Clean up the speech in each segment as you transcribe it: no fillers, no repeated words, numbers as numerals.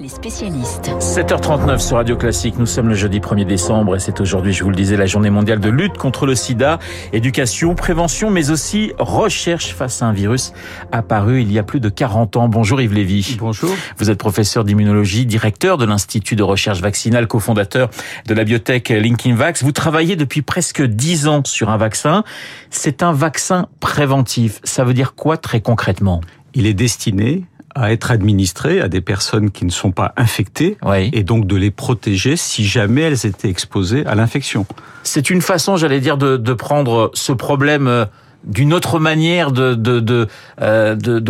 Les spécialistes. 7h39 sur Radio Classique, nous sommes le jeudi 1er décembre et c'est aujourd'hui, je vous le disais, la journée mondiale de lutte contre le sida. Éducation, prévention, mais aussi recherche face à un virus apparu il y a plus de 40 ans. Bonjour Yves Lévy. Bonjour. Vous êtes professeur d'immunologie, directeur de l'Institut de recherche vaccinale, cofondateur de la biotech LinkinVax. Vous travaillez depuis presque 10 ans sur un vaccin. C'est un vaccin préventif. Ça veut dire quoi très concrètement? Il est destiné à être administré à des personnes qui ne sont pas infectées, oui, et donc de les protéger si jamais elles étaient exposées à l'infection. C'est une façon, j'allais dire, de prendre ce problème d'une autre manière, de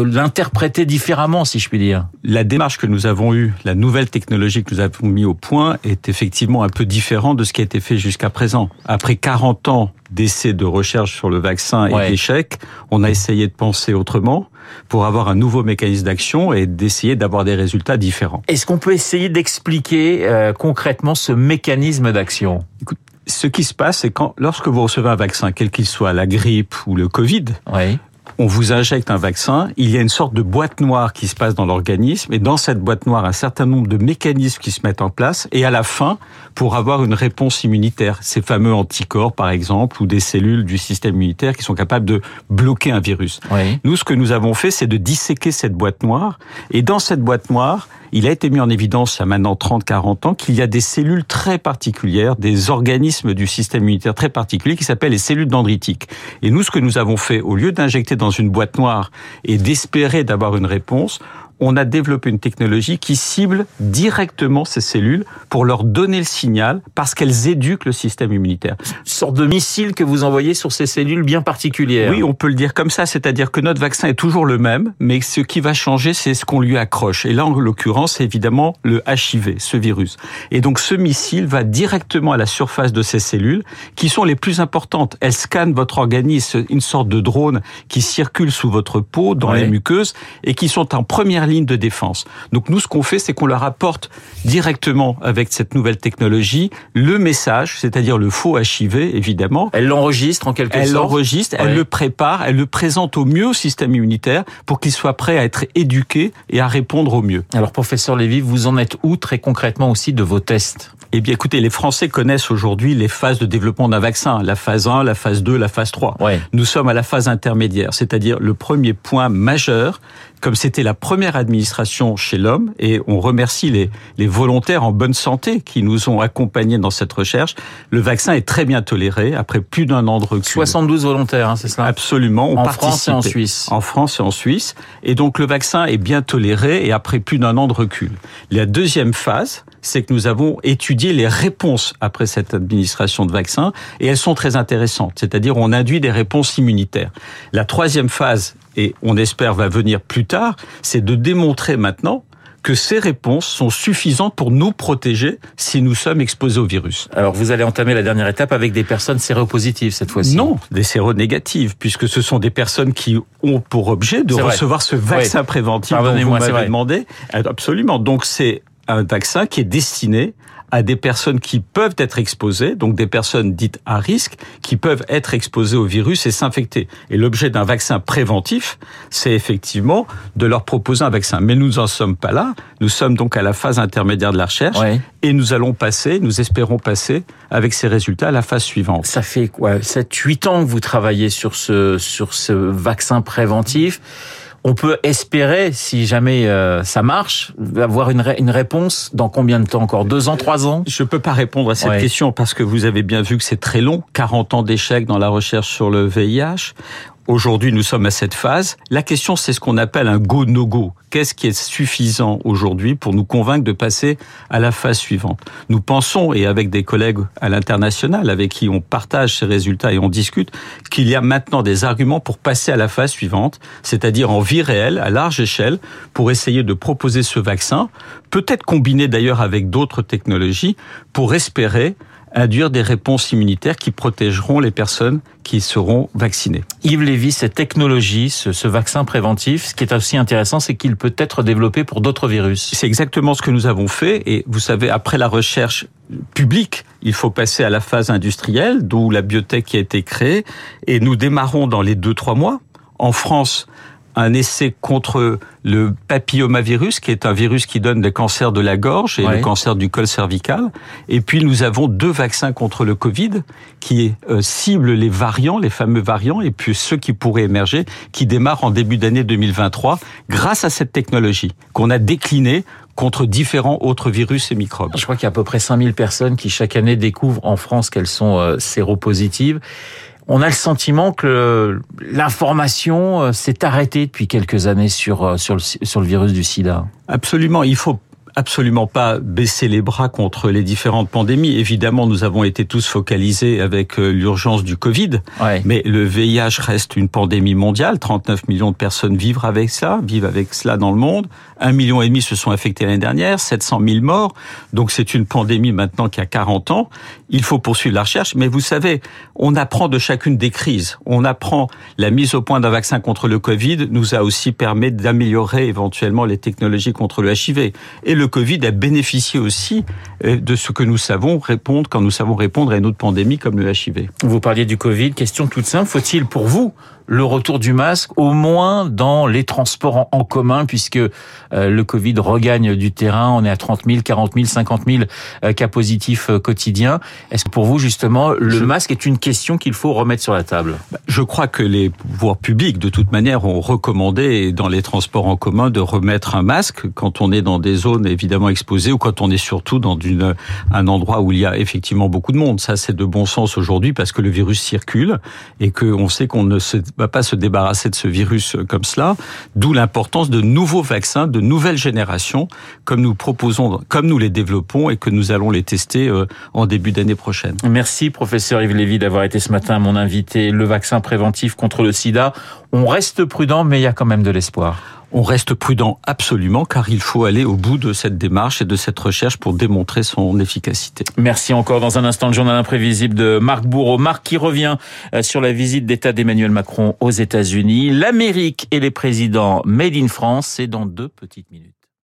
l'interpréter différemment, si je puis dire. La démarche que nous avons eue, la nouvelle technologie que nous avons mis au point est effectivement un peu différente de ce qui a été fait jusqu'à présent. Après 40 ans d'essais de recherche sur le vaccin, ouais, et d'échecs, on a essayé de penser autrement pour avoir un nouveau mécanisme d'action et d'essayer d'avoir des résultats différents. Est-ce qu'on peut essayer d'expliquer concrètement ce mécanisme d'action ? Écoute, ce qui se passe, c'est quand, lorsque vous recevez un vaccin, quel qu'il soit, la grippe ou le Covid, oui, on vous injecte un vaccin, il y a une sorte de boîte noire qui se passe dans l'organisme, et dans cette boîte noire, un certain nombre de mécanismes qui se mettent en place, et à la fin, pour avoir une réponse immunitaire, ces fameux anticorps, par exemple, ou des cellules du système immunitaire qui sont capables de bloquer un virus. Oui. Nous, ce que nous avons fait, c'est de disséquer cette boîte noire, et dans cette boîte noire, il a été mis en évidence, il y a maintenant 30-40 ans, qu'il y a des cellules très particulières, des organismes du système immunitaire très particuliers qui s'appellent les cellules dendritiques. Et nous, ce que nous avons fait, au lieu d'injecter dans une boîte noire et d'espérer d'avoir une réponse, on a développé une technologie qui cible directement ces cellules pour leur donner le signal parce qu'elles éduquent le système immunitaire. Une sorte de missile que vous envoyez sur ces cellules bien particulières. Oui, on peut le dire comme ça, c'est-à-dire que notre vaccin est toujours le même, mais ce qui va changer, c'est ce qu'on lui accroche. Et là, en l'occurrence, c'est évidemment le HIV, ce virus. Et donc, ce missile va directement à la surface de ces cellules qui sont les plus importantes. Elles scannent votre organisme, une sorte de drone qui circule sous votre peau, dans, ouais, les muqueuses, et qui sont en première ligne de défense. Donc nous, ce qu'on fait, c'est qu'on leur apporte directement avec cette nouvelle technologie le message, c'est-à-dire le faux HIV, évidemment. Elle l'enregistre en quelque sorte. Elle l'enregistre, elle le prépare, elle le présente au mieux au système immunitaire pour qu'il soit prêt à être éduqué et à répondre au mieux. Alors, professeur Lévy, vous en êtes où très concrètement aussi de vos tests ? Eh bien, écoutez, les Français connaissent aujourd'hui les phases de développement d'un vaccin. La phase 1, la phase 2, la phase 3. Ouais. Nous sommes à la phase intermédiaire, c'est-à-dire le premier point majeur, comme c'était la première administration chez l'homme, et on remercie les volontaires en bonne santé qui nous ont accompagnés dans cette recherche. Le vaccin est très bien toléré, après plus d'un an de recul. 72 volontaires, hein, c'est ça ? Absolument. En France et en Suisse. En France et en Suisse. Et donc, le vaccin est bien toléré, et après plus d'un an de recul. La deuxième phase, c'est que nous avons étudié les réponses après cette administration de vaccins, et elles sont très intéressantes, c'est-à-dire on induit des réponses immunitaires. La troisième phase, et on espère va venir plus tard, c'est de démontrer maintenant que ces réponses sont suffisantes pour nous protéger si nous sommes exposés au virus. Alors, vous allez entamer la dernière étape avec des personnes séropositives cette fois-ci. Non, des séronégatives, puisque ce sont des personnes qui ont pour objet de recevoir ce vaccin, oui, préventif dont vous m'avez demandé. Absolument, donc c'est un vaccin qui est destiné à des personnes qui peuvent être exposées, donc des personnes dites à risque, qui peuvent être exposées au virus et s'infecter. Et l'objet d'un vaccin préventif, c'est effectivement de leur proposer un vaccin. Mais nous n'en sommes pas là. Nous sommes donc à la phase intermédiaire de la recherche, ouais, et nous allons passer, nous espérons passer avec ces résultats à la phase suivante. Ça fait quoi, 7-8 ans que vous travaillez sur ce vaccin préventif. On peut espérer, si jamais ça marche, avoir une réponse dans combien de temps encore ? 2 ans, 3 ans ? Je peux pas répondre à cette, ouais, question parce que vous avez bien vu que c'est très long. 40 ans d'échec dans la recherche sur le VIH. Aujourd'hui, nous sommes à cette phase. La question, c'est ce qu'on appelle un go-no-go. Qu'est-ce qui est suffisant aujourd'hui pour nous convaincre de passer à la phase suivante ? Nous pensons, et avec des collègues à l'international avec qui on partage ces résultats et on discute, qu'il y a maintenant des arguments pour passer à la phase suivante, c'est-à-dire en vie réelle, à large échelle, pour essayer de proposer ce vaccin, peut-être combiné d'ailleurs avec d'autres technologies, pour espérer induire des réponses immunitaires qui protégeront les personnes qui seront vaccinées. Yves Lévy, cette technologie, ce vaccin préventif, ce qui est aussi intéressant, c'est qu'il peut être développé pour d'autres virus. C'est exactement ce que nous avons fait. Et vous savez, après la recherche publique, il faut passer à la phase industrielle, d'où la biotech qui a été créée. Et nous démarrons dans les 2-3 mois. En France, un essai contre le papillomavirus, qui est un virus qui donne le cancer de la gorge et le cancer du col cervical. Et puis, nous avons 2 vaccins contre le Covid qui ciblent les variants, les fameux variants, et puis ceux qui pourraient émerger, qui démarrent en début d'année 2023 grâce à cette technologie qu'on a déclinée contre différents autres virus et microbes. Je crois qu'il y a à peu près 5000 personnes qui, chaque année, découvrent en France qu'elles sont séropositives. On a le sentiment que l'information s'est arrêtée depuis quelques années sur le virus du sida. Absolument, il faut absolument pas baisser les bras contre les différentes pandémies. Évidemment, nous avons été tous focalisés avec l'urgence du Covid, mais le VIH reste une pandémie mondiale. 39 millions de personnes vivent avec cela dans le monde. 1,5 million se sont infectés l'année dernière, 700 000 morts. Donc c'est une pandémie maintenant qui a 40 ans. Il faut poursuivre la recherche, mais vous savez, on apprend de chacune des crises. On apprend la mise au point d'un vaccin contre le Covid nous a aussi permis d'améliorer éventuellement les technologies contre le HIV. Et le Covid a bénéficié aussi de ce que nous savons répondre quand nous savons répondre à une autre pandémie comme le HIV. Vous parliez du Covid, question toute simple, faut-il pour vous le retour du masque au moins dans les transports en commun, puisque le Covid regagne du terrain, on est à 30 000, 40 000, 50 000 cas positifs quotidiens. Est-ce que pour vous justement le masque est une question qu'il faut remettre sur la table? Je crois que les pouvoirs publics de toute manière ont recommandé dans les transports en commun de remettre un masque quand on est dans des zones évidemment exposées ou quand on est surtout dans un endroit où il y a effectivement beaucoup de monde. Ça c'est de bon sens aujourd'hui parce que le virus circule et qu'on sait qu'on ne se va pas se débarrasser de ce virus comme cela, d'où l'importance de nouveaux vaccins, de nouvelles générations, comme nous proposons, comme nous les développons et que nous allons les tester en début d'année prochaine. Merci professeur Yves Lévy d'avoir été ce matin mon invité. Le vaccin préventif contre le sida, on reste prudent mais il y a quand même de l'espoir. On reste prudent absolument car il faut aller au bout de cette démarche et de cette recherche pour démontrer son efficacité. Merci encore. Dans un instant, le journal imprévisible de Marc Bourreau. Marc qui revient sur la visite d'État d'Emmanuel Macron aux États-Unis. L'Amérique et les présidents Made in France, c'est dans 2 petites minutes.